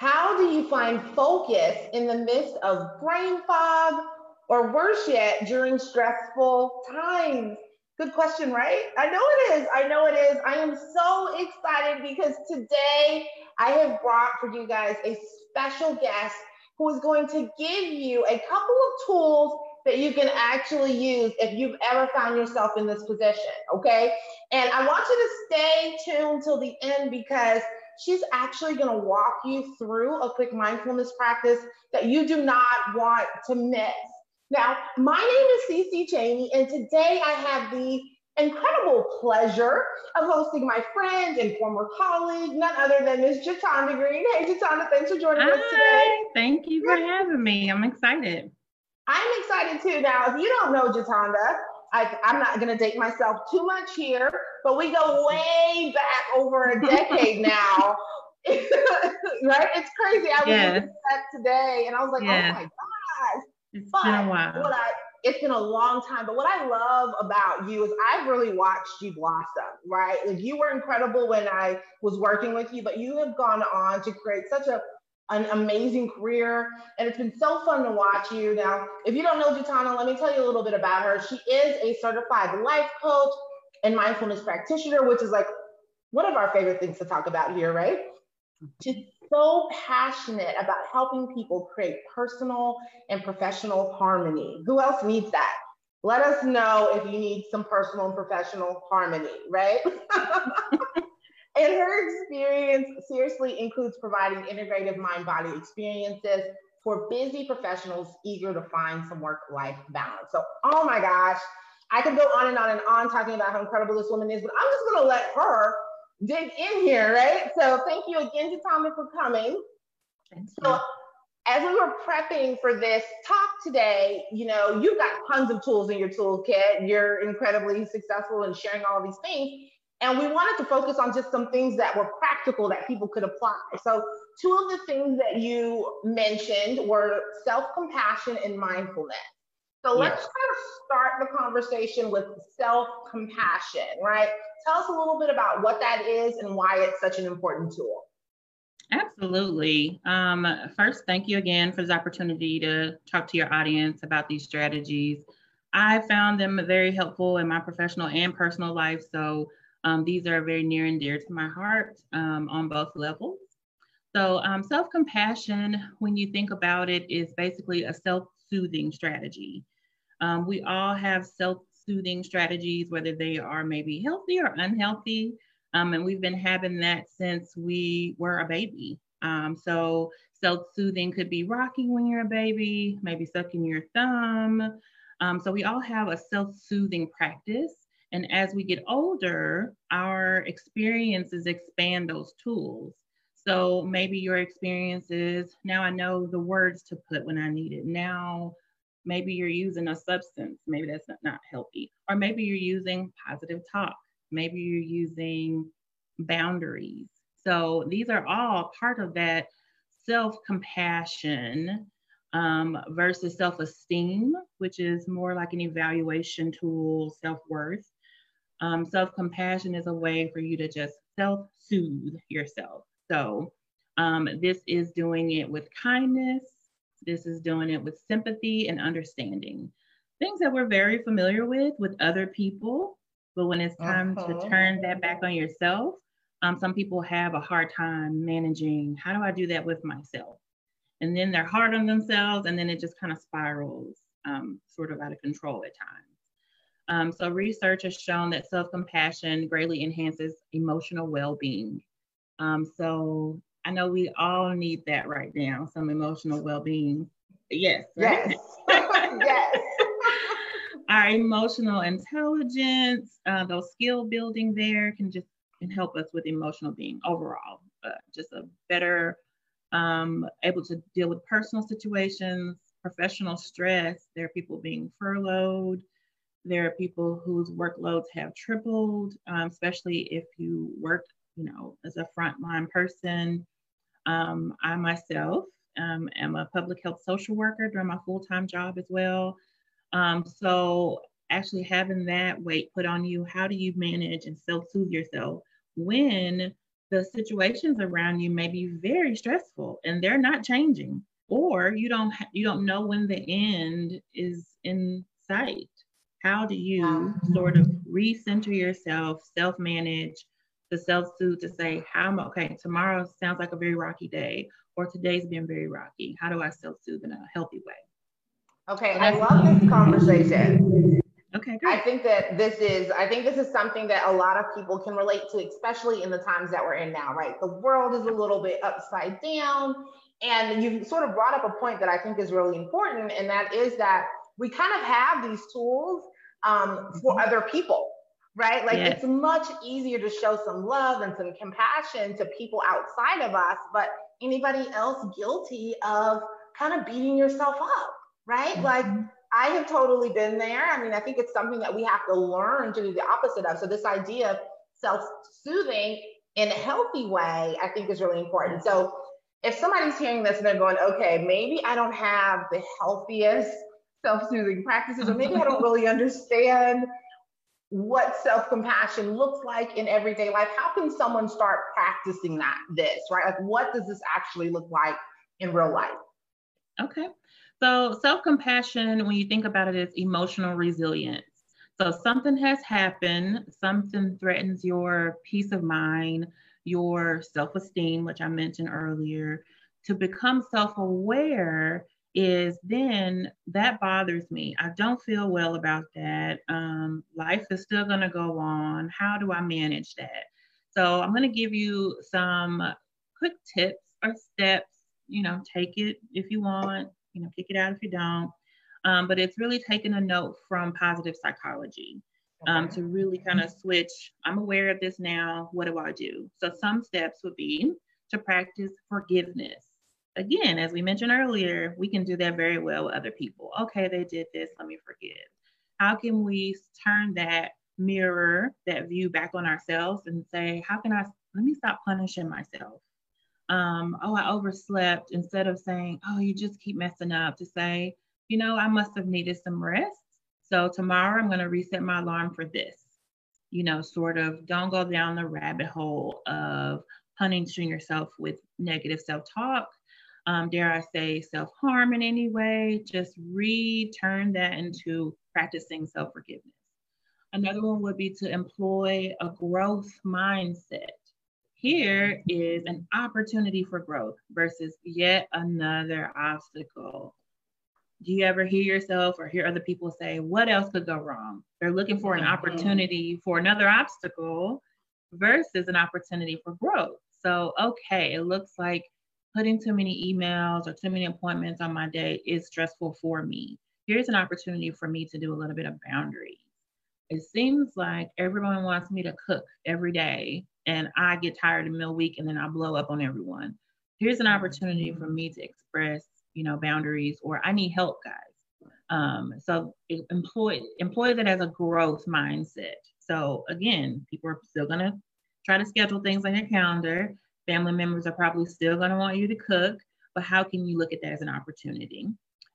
How do you find focus in the midst of brain fog, or worse yet, during stressful times? Good question, right? I know it is. I know it is. I am so excited because today I have brought for you guys a special guest who is going to give you a couple of tools that you can actually use if you've ever found yourself in this position, okay? And I want you to stay tuned till the end because she's actually gonna walk you through a quick mindfulness practice that you do not want to miss. Now, my name is Cece Chaney, and today I have the incredible pleasure of hosting my friend and former colleague, none other than Ms. Jetonda Green. Hey, Jetonda, thanks for joining us today. Thank you for having me. I'm excited. I'm excited too. Now, if you don't know Jetonda, I'm not gonna date myself too much here, but we go way back over a decade now, right? It's crazy. I was looking at today, and I was like, oh my gosh. It's been a long time, but what I love about you is I've really watched you blossom, right? Like you were incredible when I was working with you, but you have gone on to create such an amazing career, and it's been so fun to watch you. Now, if you don't know Jetonda, let me tell you a little bit about her. She is a certified life coach and mindfulness practitioner, which is like one of our favorite things to talk about here, right? She's so passionate about helping people create personal and professional harmony. Who else needs that? Let us know if you need some personal and professional harmony, right? And her experience seriously includes providing integrative mind-body experiences for busy professionals eager to find some work-life balance. So, oh my gosh, I could go on and on and on talking about how incredible this woman is, but I'm just gonna let her dig in here, right? So thank you again, Jetonda, for coming. So as we were prepping for this talk today, you know, you've got tons of tools in your toolkit. You're incredibly successful in sharing all of these things. And we wanted to focus on just some things that were practical that people could apply. So two of the things that you mentioned were self-compassion and mindfulness. So let's kind of start the conversation with self-compassion, right? Tell us a little bit about what that is and why it's such an important tool. Absolutely. First, thank you again for this opportunity to talk to your audience about these strategies. I found them very helpful in my professional and personal life. So these are very near and dear to my heart on both levels. So self-compassion, when you think about it, is basically a self-soothing strategy. We all have self-soothing strategies, whether they are maybe healthy or unhealthy. And we've been having that since we were a baby. So self-soothing could be rocking when you're a baby, maybe sucking your thumb. So we all have a self-soothing practice. And as we get older, our experiences expand those tools. So maybe your experiences, now I know the words to put when I need it. Now, maybe you're using a substance. Maybe that's not healthy. Or maybe you're using positive talk. Maybe you're using boundaries. So these are all part of that self-compassion versus self-esteem, which is more like an evaluation tool, self-worth. Self-compassion is a way for you to just self-soothe yourself. So this is doing it with kindness. This is doing it with sympathy and understanding. Things that we're very familiar with other people, but when it's time to turn that back on yourself, some people have a hard time managing, how do I do that with myself? And then they're hard on themselves, and then it just kind of spirals sort of out of control at times. So research has shown that self-compassion greatly enhances emotional well-being. So I know we all need that right now, some emotional well-being. Yes. Right? Yes. Yes. Our emotional intelligence, those skill building there can help us with emotional being overall, just a better, able to deal with personal situations, professional stress. There are people being furloughed. There are people whose workloads have tripled, especially if you work, you know, as a frontline person. I myself am a public health social worker during my full-time job as well. So actually having that weight put on you, how do you manage and self-soothe yourself when the situations around you may be very stressful and they're not changing, or you don't know when the end is in sight. How do you sort of recenter yourself, self-manage, to self-soothe, to say, okay, tomorrow sounds like a very rocky day, or today's been very rocky. How do I self-soothe in a healthy way? Okay, I love this conversation. Okay, great. I think this is something that a lot of people can relate to, especially in the times that we're in now, right? The world is a little bit upside down. And you've sort of brought up a point that I think is really important, and that is that we kind of have these tools for other people, right? Like It's much easier to show some love and some compassion to people outside of us, but anybody else guilty of kind of beating yourself up, right? Mm-hmm. Like I have totally been there. I mean, I think it's something that we have to learn to do the opposite of. So this idea of self-soothing in a healthy way, I think is really important. So if somebody's hearing this and they're going, okay, maybe I don't have the healthiest self-soothing practices, or maybe I don't really understand what self-compassion looks like in everyday life, how can someone start practicing this, right? Like, what does this actually look like in real life? Okay, so self-compassion, when you think about it, is emotional resilience. So something has happened, something threatens your peace of mind, your self-esteem, which I mentioned earlier. To become self-aware is then, that bothers me. I don't feel well about that. Life is still going to go on. How do I manage that? So I'm going to give you some quick tips or steps. You know, take it if you want, you know, kick it out if you don't. But it's really taking a note from positive psychology. To really kind of switch, I'm aware of this now, what do I do? So some steps would be to practice forgiveness. Again, as we mentioned earlier, we can do that very well with other people. Okay, they did this, let me forgive. How can we turn that mirror, that view back on ourselves and say, let me stop punishing myself. I overslept, instead of saying, oh, you just keep messing up, to say, you know, I must have needed some rest. So tomorrow I'm going to reset my alarm for this, you know, sort of don't go down the rabbit hole of punishing yourself with negative self-talk. Dare I say self-harm in any way, just return that into practicing self-forgiveness. Another one would be to employ a growth mindset. Here is an opportunity for growth versus yet another obstacle. Do you ever hear yourself or hear other people say, what else could go wrong? They're looking for an opportunity for another obstacle versus an opportunity for growth. So, okay, it looks like putting too many emails or too many appointments on my day is stressful for me. Here's an opportunity for me to do a little bit of boundaries. It seems like everyone wants me to cook every day and I get tired in midweek and then I blow up on everyone. Here's an opportunity for me to express, you know, boundaries, or I need help, guys. So employ that as a growth mindset. So again, people are still gonna try to schedule things on your calendar. Family members are probably still gonna want you to cook, but how can you look at that as an opportunity?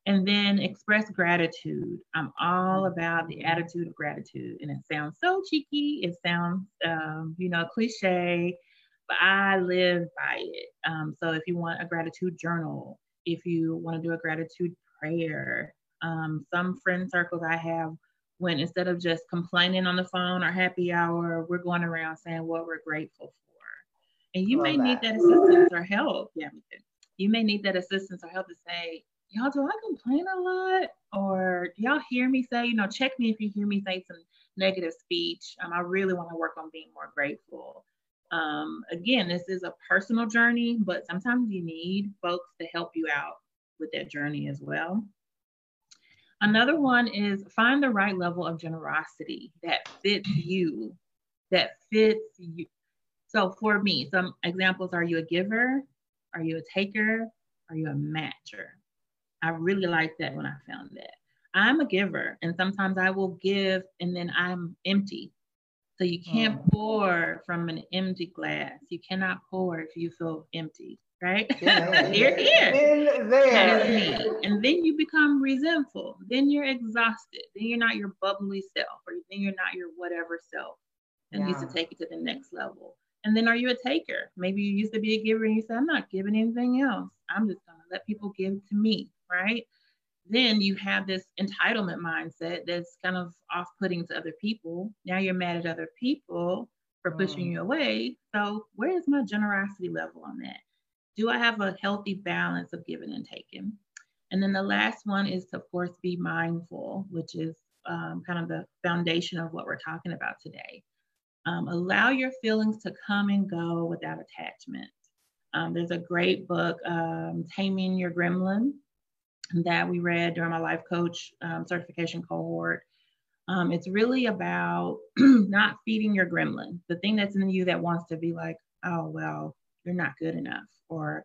And then express gratitude. I'm all about the attitude of gratitude. And it sounds so cheeky. It sounds, you know, cliche, but I live by it. So if you want a gratitude journal, if you want to do a gratitude prayer, some friend circles I have, when instead of just complaining on the phone or happy hour, we're going around saying what we're grateful for. And you may need that assistance or help. Yeah, you may need that assistance or help to say, y'all, do I complain a lot? Or do y'all hear me say, you know, check me if you hear me say some negative speech. I really want to work on being more grateful. Again, this is a personal journey, but sometimes you need folks to help you out with that journey as well. Another one is find the right level of generosity that fits you, So for me, some examples, are you a giver? Are you a taker? Are you a matcher? I really liked that when I found that. I'm a giver, and sometimes I will give and then I'm empty. So you can't pour from an empty glass. You cannot pour if you feel empty, right? Yeah, you're here. That is me. And then you become resentful. Then you're exhausted. Then you're not your bubbly self, or then you're not your whatever self. And you need to take it to the next level. And then are you a taker? Maybe you used to be a giver and you said, I'm not giving anything else. I'm just going to let people give to me, right? Then you have this entitlement mindset that's kind of off-putting to other people. Now you're mad at other people for pushing you away. So where is my generosity level on that? Do I have a healthy balance of giving and taking? And then the last one is to, of course, be mindful, which is kind of the foundation of what we're talking about today. Allow your feelings to come and go without attachment. There's a great book, Taming Your Gremlin, that we read during my life coach certification cohort. It's really about not feeding your gremlin, the thing that's in you that wants to be like, oh, well, you're not good enough, or,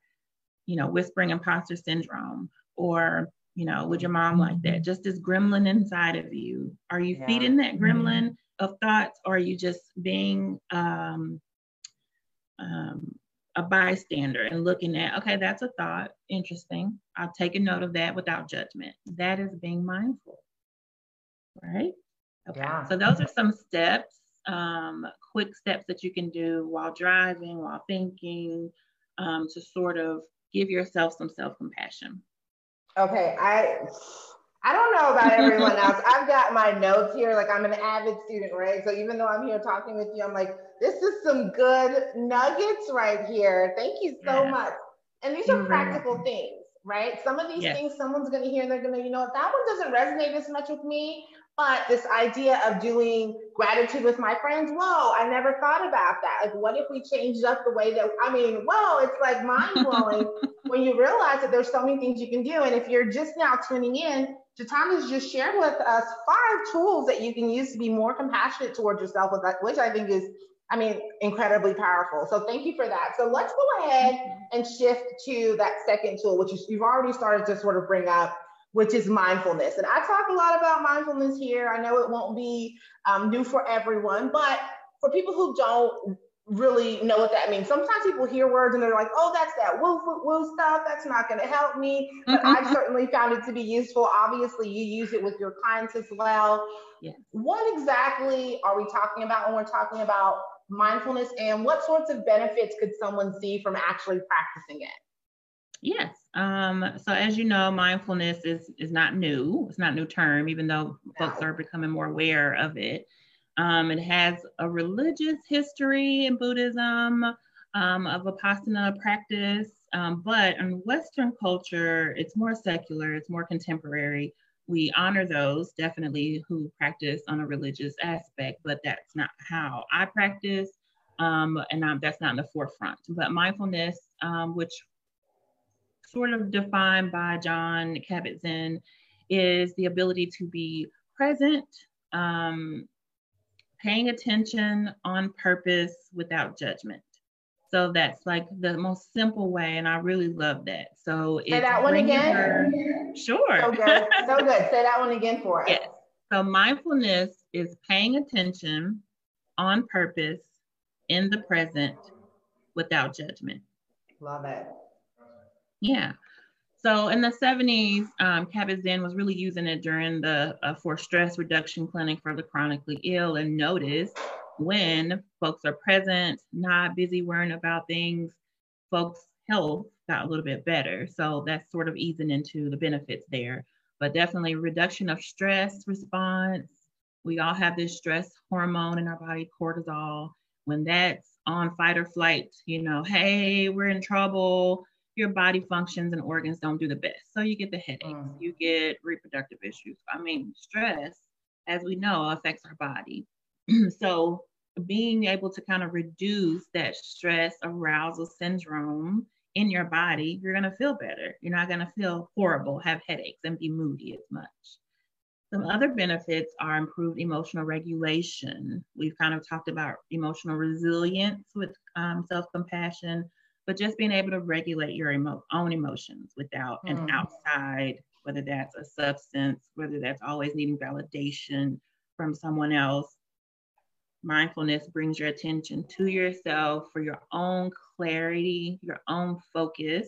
you know, whispering imposter syndrome, or, you know, would your mom like that? Just this gremlin inside of you. Are you feeding that gremlin of thoughts, or are you just being a bystander and looking at, okay, that's a thought, interesting. I'll take a note of that without judgment. That is being mindful, right? Okay, so those are some steps, quick steps that you can do while driving, while thinking, to sort of give yourself some self-compassion. Okay, I don't know about everyone else. I've got my notes here. Like, I'm an avid student, right? So even though I'm here talking with you, I'm like, this is some good nuggets right here. Thank you so much. And these are practical things, right? Some of these things someone's going to hear and they're going to, you know, if that one doesn't resonate as much with me, but this idea of doing gratitude with my friends, whoa, I never thought about that. Like, what if we changed up the way that, I mean, whoa, it's like mind blowing when you realize that there's so many things you can do. And if you're just now tuning in, Jetonda's just shared with us 5 tools that you can use to be more compassionate towards yourself, which I think is, I mean, incredibly powerful. So thank you for that. So let's go ahead and shift to that second tool, which you've already started to sort of bring up, which is mindfulness. And I talk a lot about mindfulness here. I know it won't be new for everyone, but for people who don't really know what that means. Sometimes people hear words and they're like, oh, that's that woo stuff. That's not going to help me. But I've certainly found it to be useful. Obviously, you use it with your clients as well. Yes. What exactly are we talking about when we're talking about mindfulness, and what sorts of benefits could someone see from actually practicing it? Yes. So as you know, mindfulness is not new. It's not a new term, even though folks are becoming more aware of it. It has a religious history in Buddhism, of Vipassana practice, but in Western culture, it's more secular, it's more contemporary. We honor those definitely who practice on a religious aspect, but that's not how I practice, that's not in the forefront. But mindfulness, which sort of defined by Jon Kabat-Zinn, is the ability to be present, paying attention on purpose without judgment. So that's like the most simple way, and I really love that. So it's say that one again. Sure. So good. So good. Say that one again for us. Yes. So mindfulness is paying attention on purpose in the present without judgment. Love it. Yeah. So in the 70s, Kabat-Zinn was really using it during the for stress reduction clinic for the chronically ill, and noticed when folks are present, not busy worrying about things, folks' health got a little bit better. So that's sort of easing into the benefits there, but definitely reduction of stress response. We all have this stress hormone in our body, cortisol. When that's on fight or flight, you know, hey, we're in trouble. Your body functions and organs don't do the best. So you get the headaches, you get reproductive issues. I mean, stress, as we know, affects our body. So being able to kind of reduce that stress arousal syndrome in your body, you're going to feel better. You're not going to feel horrible, have headaches, and be moody as much. Some other benefits are improved emotional regulation. We've kind of talked about emotional resilience with self-compassion, but just being able to regulate your own emotions without an outside, whether that's a substance, whether that's always needing validation from someone else. Mindfulness brings your attention to yourself for your own clarity, your own focus.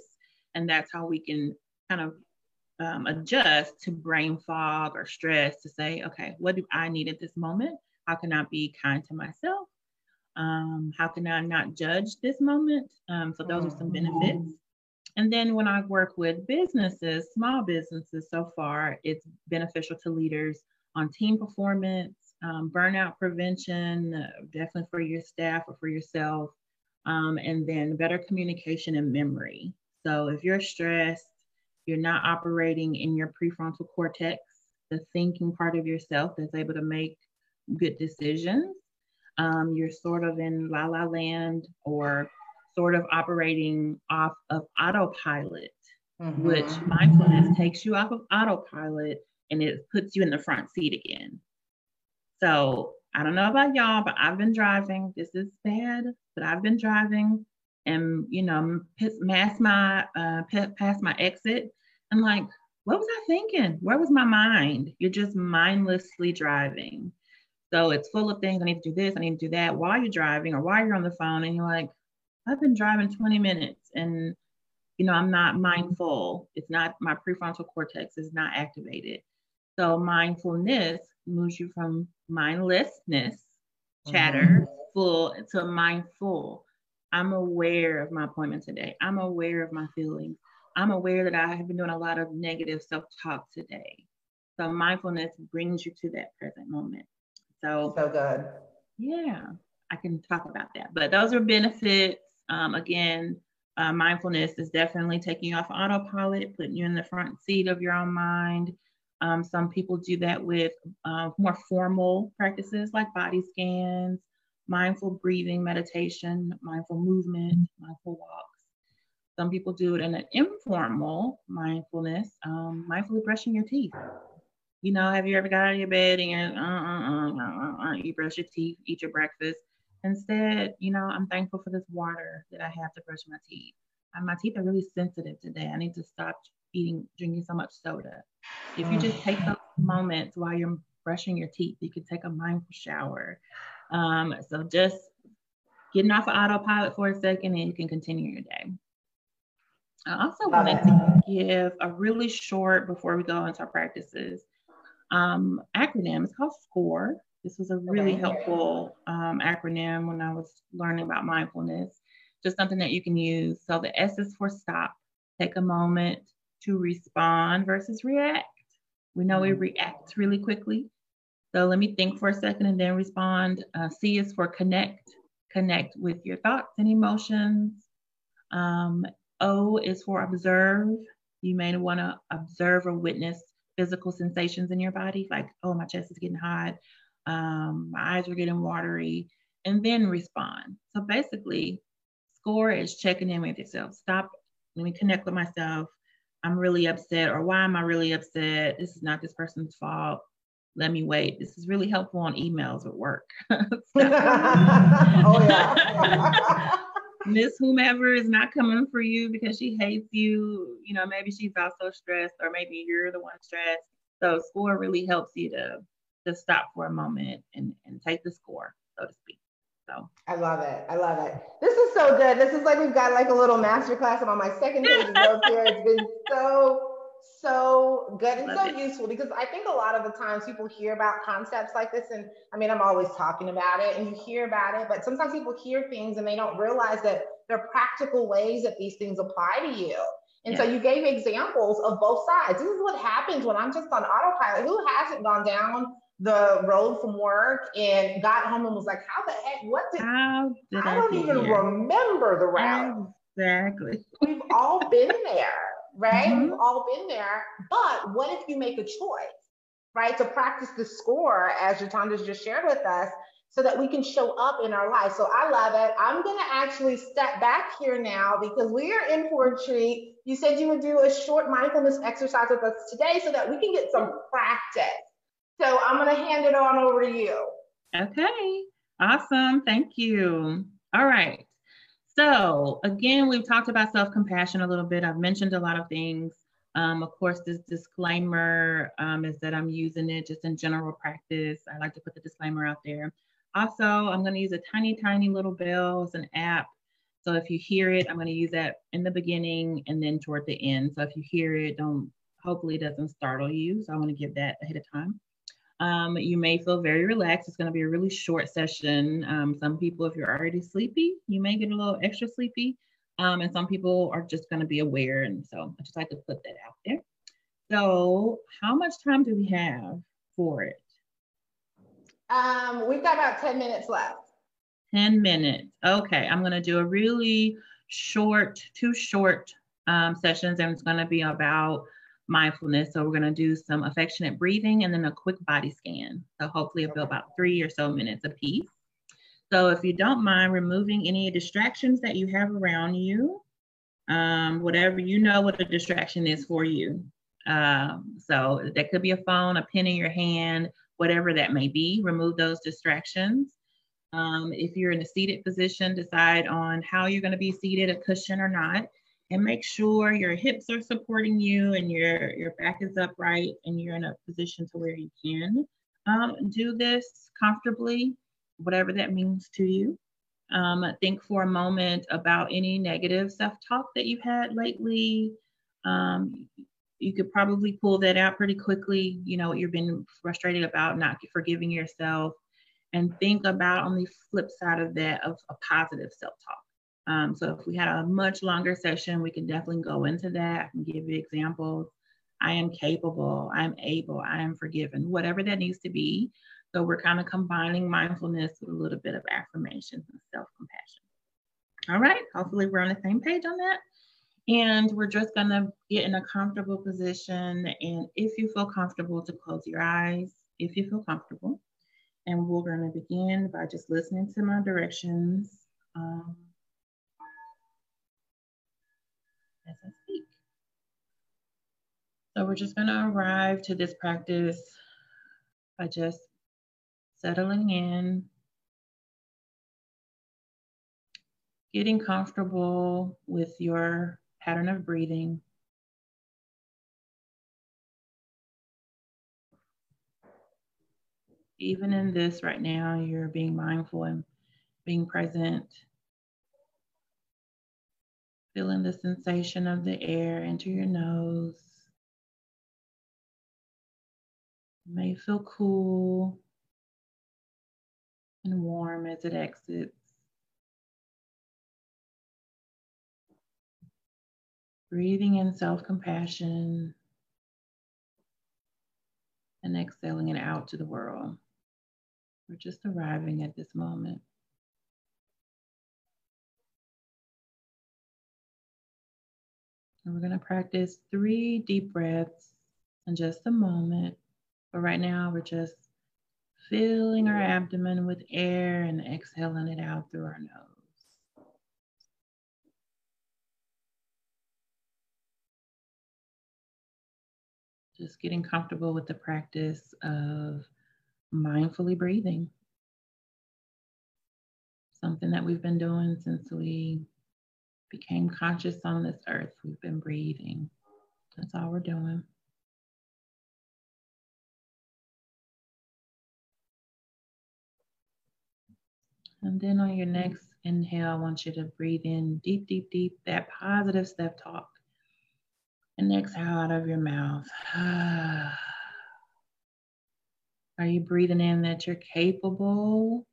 And that's how we can kind of adjust to brain fog or stress to say, okay, what do I need at this moment? How can I be kind to myself? How can I not judge this moment? So those are some benefits. And then when I work with businesses, small businesses so far, it's beneficial to leaders on team performance, burnout prevention, definitely for your staff or for yourself, and then better communication and memory. So if you're stressed, you're not operating in your prefrontal cortex, the thinking part of yourself that's able to make good decisions. You're sort of in la la land or sort of operating off of autopilot, which mindfulness takes you off of autopilot and it puts you in the front seat again. So I don't know about y'all, but I've been driving. This is bad, but I've been driving and, you know, past my exit. I'm like, what was I thinking? Where was my mind? You're just mindlessly driving. So it's full of things. I need to do this. I need to do that while you're driving or while you're on the phone. And you're like, I've been driving 20 minutes and, you know, I'm not mindful. It's not, my prefrontal cortex is not activated. So mindfulness moves you from mindlessness, chatter, full to mindful. I'm aware of my appointment today. I'm aware of my feelings. I'm aware that I have been doing a lot of negative self-talk today. So mindfulness brings you to that present moment. So good. Yeah, I can talk about that. But those are benefits. Again, mindfulness is definitely taking you off autopilot, putting you in the front seat of your own mind. Some people do that with more formal practices like body scans, mindful breathing meditation, mindful movement, mindful walks. Some people do it in an informal mindfulness, mindfully brushing your teeth. You know, have you ever got out of your bed and you're, you brush your teeth, eat your breakfast. Instead, you know, I'm thankful for this water that I have to brush my teeth. My teeth are really sensitive today. I need to stop drinking so much soda. If you just take those moments while you're brushing your teeth, you could take a mindful shower. So just getting off of autopilot for a second and you can continue your day. I also wanted to give a really short, before we go into our practices, acronym. It's called SCORE. This was a really helpful acronym when I was learning about mindfulness. Just something that you can use. So the S is for stop. Take a moment to respond versus react. We know we react really quickly. So let me think for a second and then respond. C is for connect. Connect with your thoughts and emotions. O is for observe. You may want to observe or witness physical sensations in your body, like, oh, my chest is getting hot. My eyes are getting watery. And then respond. So basically, SCORE is checking in with yourself. Stop. Let me connect with myself. I'm really upset, or why am I really upset? This is not this person's fault. Let me wait. This is really helpful on emails at work. Miss whomever is not coming for you because she hates you. You know, maybe she's also stressed, or maybe you're the one stressed. So SCORE really helps you to stop for a moment and take the score, so to speak. So I love it. I love it. This is so good. This is like we've got like a little masterclass. I'm on my second page of notes here. It's been so good and useful, because I think a lot of the times people hear about concepts like this, and I mean, I'm always talking about it and you hear about it, but sometimes people hear things and they don't realize that there are practical ways that these things apply to you. And so you gave examples of both sides. This is what happens when I'm just on autopilot. Who hasn't gone down the road from work and got home and was like, how the heck, I don't even remember the route. Exactly. We've all been there, right? We've all been there. But what if you make a choice, right? To practice the SCORE, as Jetonda's just shared with us, so that we can show up in our life. So I love it. I'm going to actually step back here now because we are in for a treat. You said you would do a short mindfulness exercise with us today so that we can get some practice. So I'm going to hand it on over to you. Okay. Awesome. Thank you. All right. So again, we've talked about self-compassion a little bit. I've mentioned a lot of things. Of course, this disclaimer is that I'm using it just in general practice. I like to put the disclaimer out there. Also, I'm going to use a tiny, tiny little bell. It's an app. So if you hear it, I'm going to use that in the beginning and then toward the end. So if you hear it, hopefully it doesn't startle you. So I want to give that ahead of time. You may feel very relaxed. It's going to be a really short session. Some people, if you're already sleepy, you may get a little extra sleepy. And some people are just going to be aware. And so I just like to put that out there. So how much time do we have for it? We've got about 10 minutes left. 10 minutes. Okay. I'm going to do a really short, two short sessions. And it's going to be about mindfulness. So we're going to do some affectionate breathing and then a quick body scan. So hopefully it'll be about 3 or so minutes a piece. So if you don't mind removing any distractions that you have around you, whatever, you know what a distraction is for you. So that could be a phone, a pen in your hand, whatever that may be, remove those distractions. If you're in a seated position, decide on how you're going to be seated, a cushion or not, and make sure your hips are supporting you and your back is upright and you're in a position to where you can do this comfortably, whatever that means to you. Think for a moment about any negative self-talk that you've had lately. You could probably pull that out pretty quickly. You know, what you've been frustrated about, not forgiving yourself. And think about, on the flip side of that, of a positive self-talk. So if we had a much longer session, we can definitely go into that. I can give you examples. I am capable, I am able, I am forgiven, whatever that needs to be. So we're kind of combining mindfulness with a little bit of affirmations and self-compassion. All right, hopefully we're on the same page on that. And we're just gonna get in a comfortable position. And if you feel comfortable, to close your eyes, if you feel comfortable. And we're gonna begin by just listening to my directions as I speak. So we're just gonna arrive to this practice by just settling in, getting comfortable with your pattern of breathing. Even in this right now, you're being mindful and being present, feeling the sensation of the air into your nose. You may feel cool and warm as it exits. Breathing in self-compassion and exhaling it out to the world. We're just arriving at this moment. And we're going to practice 3 deep breaths in just a moment. But right now, we're just filling our abdomen with air and exhaling it out through our nose. Just getting comfortable with the practice of mindfully breathing. Something that we've been doing since we became conscious on this earth. We've been breathing. That's all we're doing. And then on your next inhale, I want you to breathe in deep, deep, deep, that positive self-talk. And exhale out of your mouth. Are you breathing in that you're capable?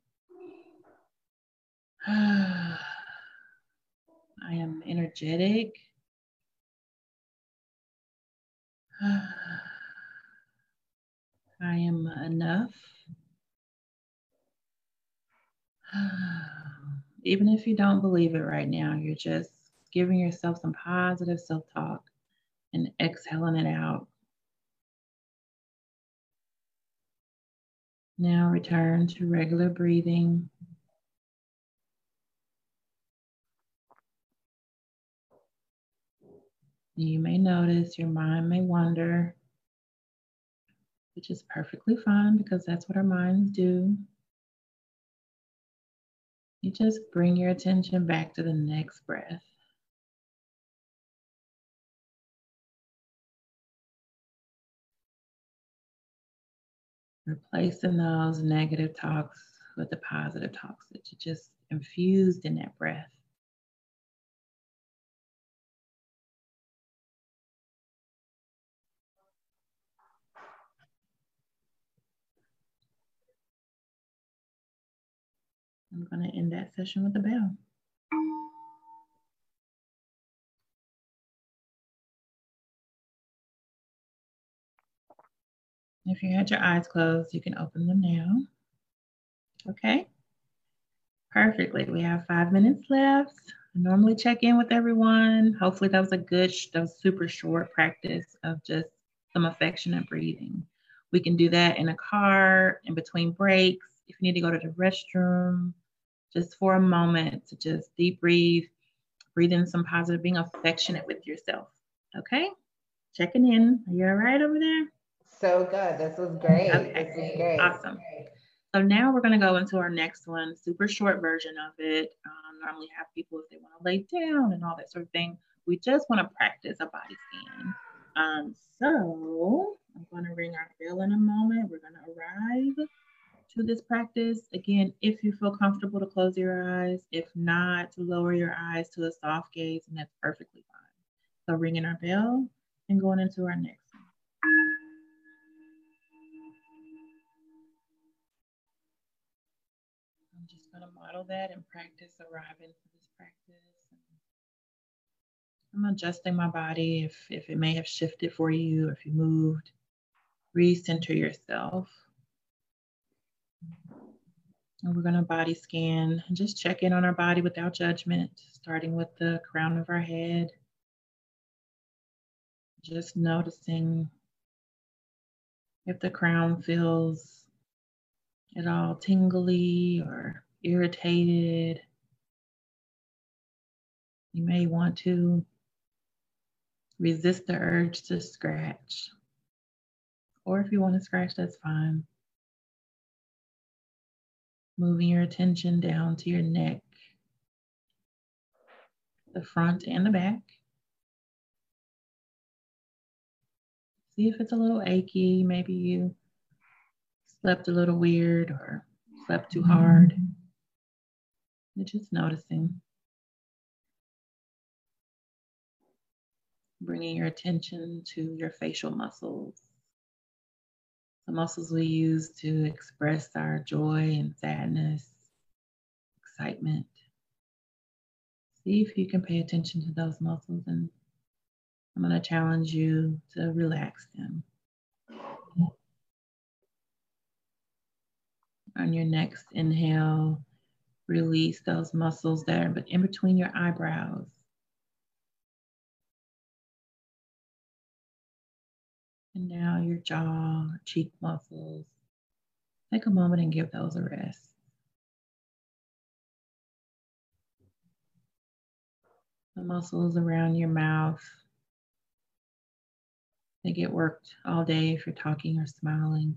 I am energetic. I am enough. Even if you don't believe it right now, you're just giving yourself some positive self-talk and exhaling it out. Now return to regular breathing. You may notice your mind may wander, which is perfectly fine because that's what our minds do. You just bring your attention back to the next breath. Replacing those negative talks with the positive talks that you just infused in that breath. I'm going to end that session with a bell. If you had your eyes closed, you can open them now. Okay. Perfectly. We have 5 minutes left. I normally check in with everyone. Hopefully that was a good, that was super short practice of just some affectionate breathing. We can do that in a car, in between breaks. If you need to go to the restroom, just for a moment to just deep breathe, breathe in some positive, being affectionate with yourself. Okay. Checking in. Are you all right over there? So good. This was great. Okay. This was great. Awesome. So now we're going to go into our next one, super short version of it. Normally have people if they want to lay down and all that sort of thing. We just want to practice a body scan. So I'm going to ring our bell in a moment. We're going to arrive to this practice. Again, if you feel comfortable to close your eyes, if not, to lower your eyes to a soft gaze, and that's perfectly fine. So ringing our bell and going into our next one. I'm going to model that and practice arriving for this practice. I'm adjusting my body if it may have shifted for you, or if you moved. Recenter yourself. And we're going to body scan and just check in on our body without judgment, starting with the crown of our head. Just noticing if the crown feels at all tingly or irritated. You may want to resist the urge to scratch. Or if you want to scratch, that's fine. Moving your attention down to your neck, the front and the back. See if it's a little achy. Maybe you slept a little weird or slept too hard. You're just noticing. Bringing your attention to your facial muscles, the muscles we use to express our joy and sadness, excitement. See if you can pay attention to those muscles, and I'm going to challenge you to relax them. On your next inhale, release those muscles there, but in between your eyebrows. And now your jaw, cheek muscles. Take a moment and give those a rest. The muscles around your mouth, they get worked all day if you're talking or smiling.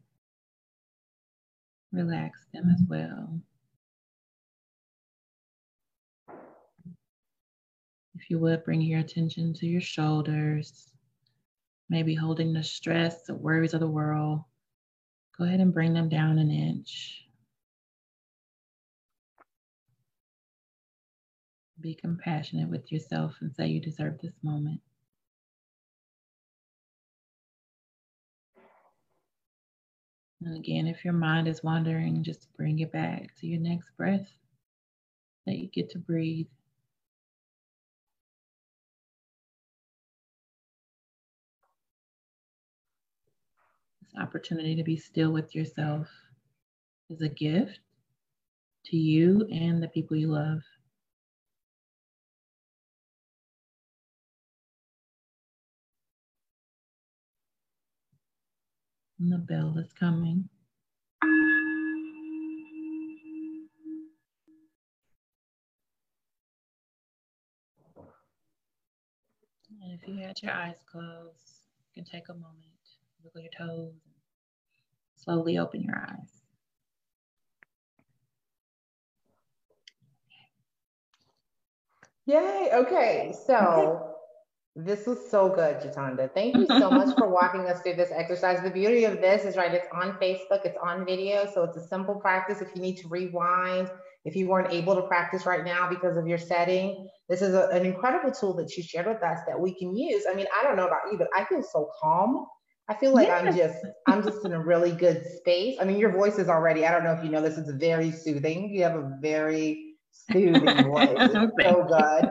Relax them as well. If you would, bring your attention to your shoulders, maybe holding the stress, the worries of the world. Go ahead and bring them down an inch. Be compassionate with yourself and say you deserve this moment. And again, if your mind is wandering, just bring it back to your next breath that you get to breathe. This opportunity to be still with yourself is a gift to you and the people you love. And the bell is coming. And if you had your eyes closed, you can take a moment, wiggle your toes, and slowly open your eyes. Yay, okay, so. This was so good, Jetonda. Thank you so much for walking us through this exercise. The beauty of this is, right, it's on Facebook, it's on video, so it's a simple practice. If you need to rewind, if you weren't able to practice right now because of your setting, this is an incredible tool that you shared with us that we can use. I mean, I don't know about you, but I feel so calm I feel like I'm just in a really good space. I mean, your voice is already, I don't know if you know this, it's very soothing. You have a very soothing voice. It's so good.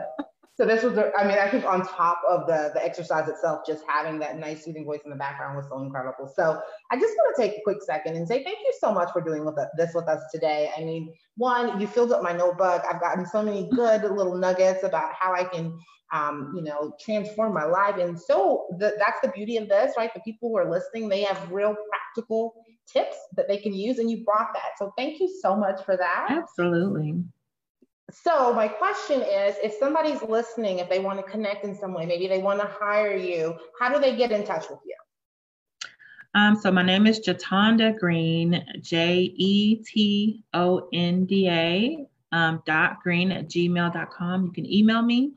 So this was, I mean, I think on top of the exercise itself, just having that nice soothing voice in the background was so incredible. So I just want to take a quick second and say thank you so much for doing this with us today. I mean, one, you filled up my notebook. I've gotten so many good little nuggets about how I can, transform my life. And so that's the beauty of this, right? The people who are listening, they have real practical tips that they can use, and you brought that. So thank you so much for that. Absolutely. So my question is, if somebody's listening, if they want to connect in some way, maybe they want to hire you, how do they get in touch with you? So my name is Jetonda Green, Jetonda, .green@gmail.com. You can email me,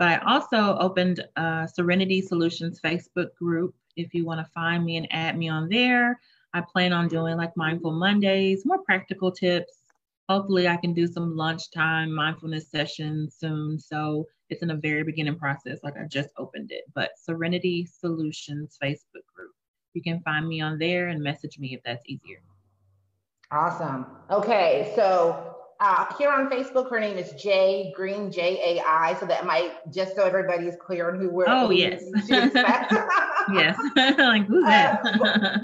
but I also opened a Serenity Solutions Facebook group. If you want to find me and add me on there, I plan on doing like Mindful Mondays, more practical tips. Hopefully I can do some lunchtime mindfulness sessions soon. So it's in a very beginning process. Like I just opened it, but Serenity Solutions Facebook group. You can find me on there and message me if that's easier. Awesome. Okay. So here on Facebook, her name is Jay Green, Jai. So that might, just so everybody's clear on who we're. Oh, yes. Yes. Like, who's that?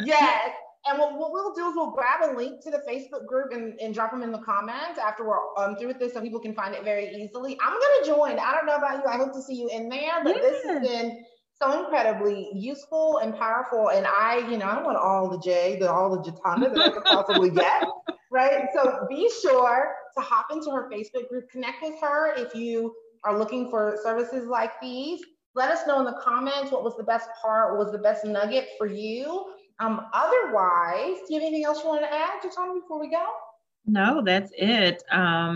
Yes. And what we'll do is we'll grab a link to the Facebook group and drop them in the comments after we're through with this, so people can find it very easily. I'm going to join. I don't know about you. I hope to see you in there, but This has been so incredibly useful and powerful. And I want all the Jetonda that I could possibly get, right? So be sure to hop into her Facebook group, connect with her. If you are looking for services like these, let us know in the comments. What was the best part? What was the best nugget for you? Otherwise, do you have anything else you want to add, Jetonda, before we go? No, that's it. I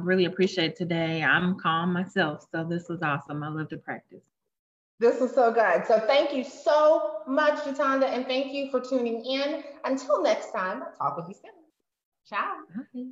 really appreciate today. I'm calm myself, so this was awesome. I love to practice. This was so good. So thank you so much, Jetonda, and thank you for tuning in. Until next time, I'll talk with you soon. Ciao. Bye.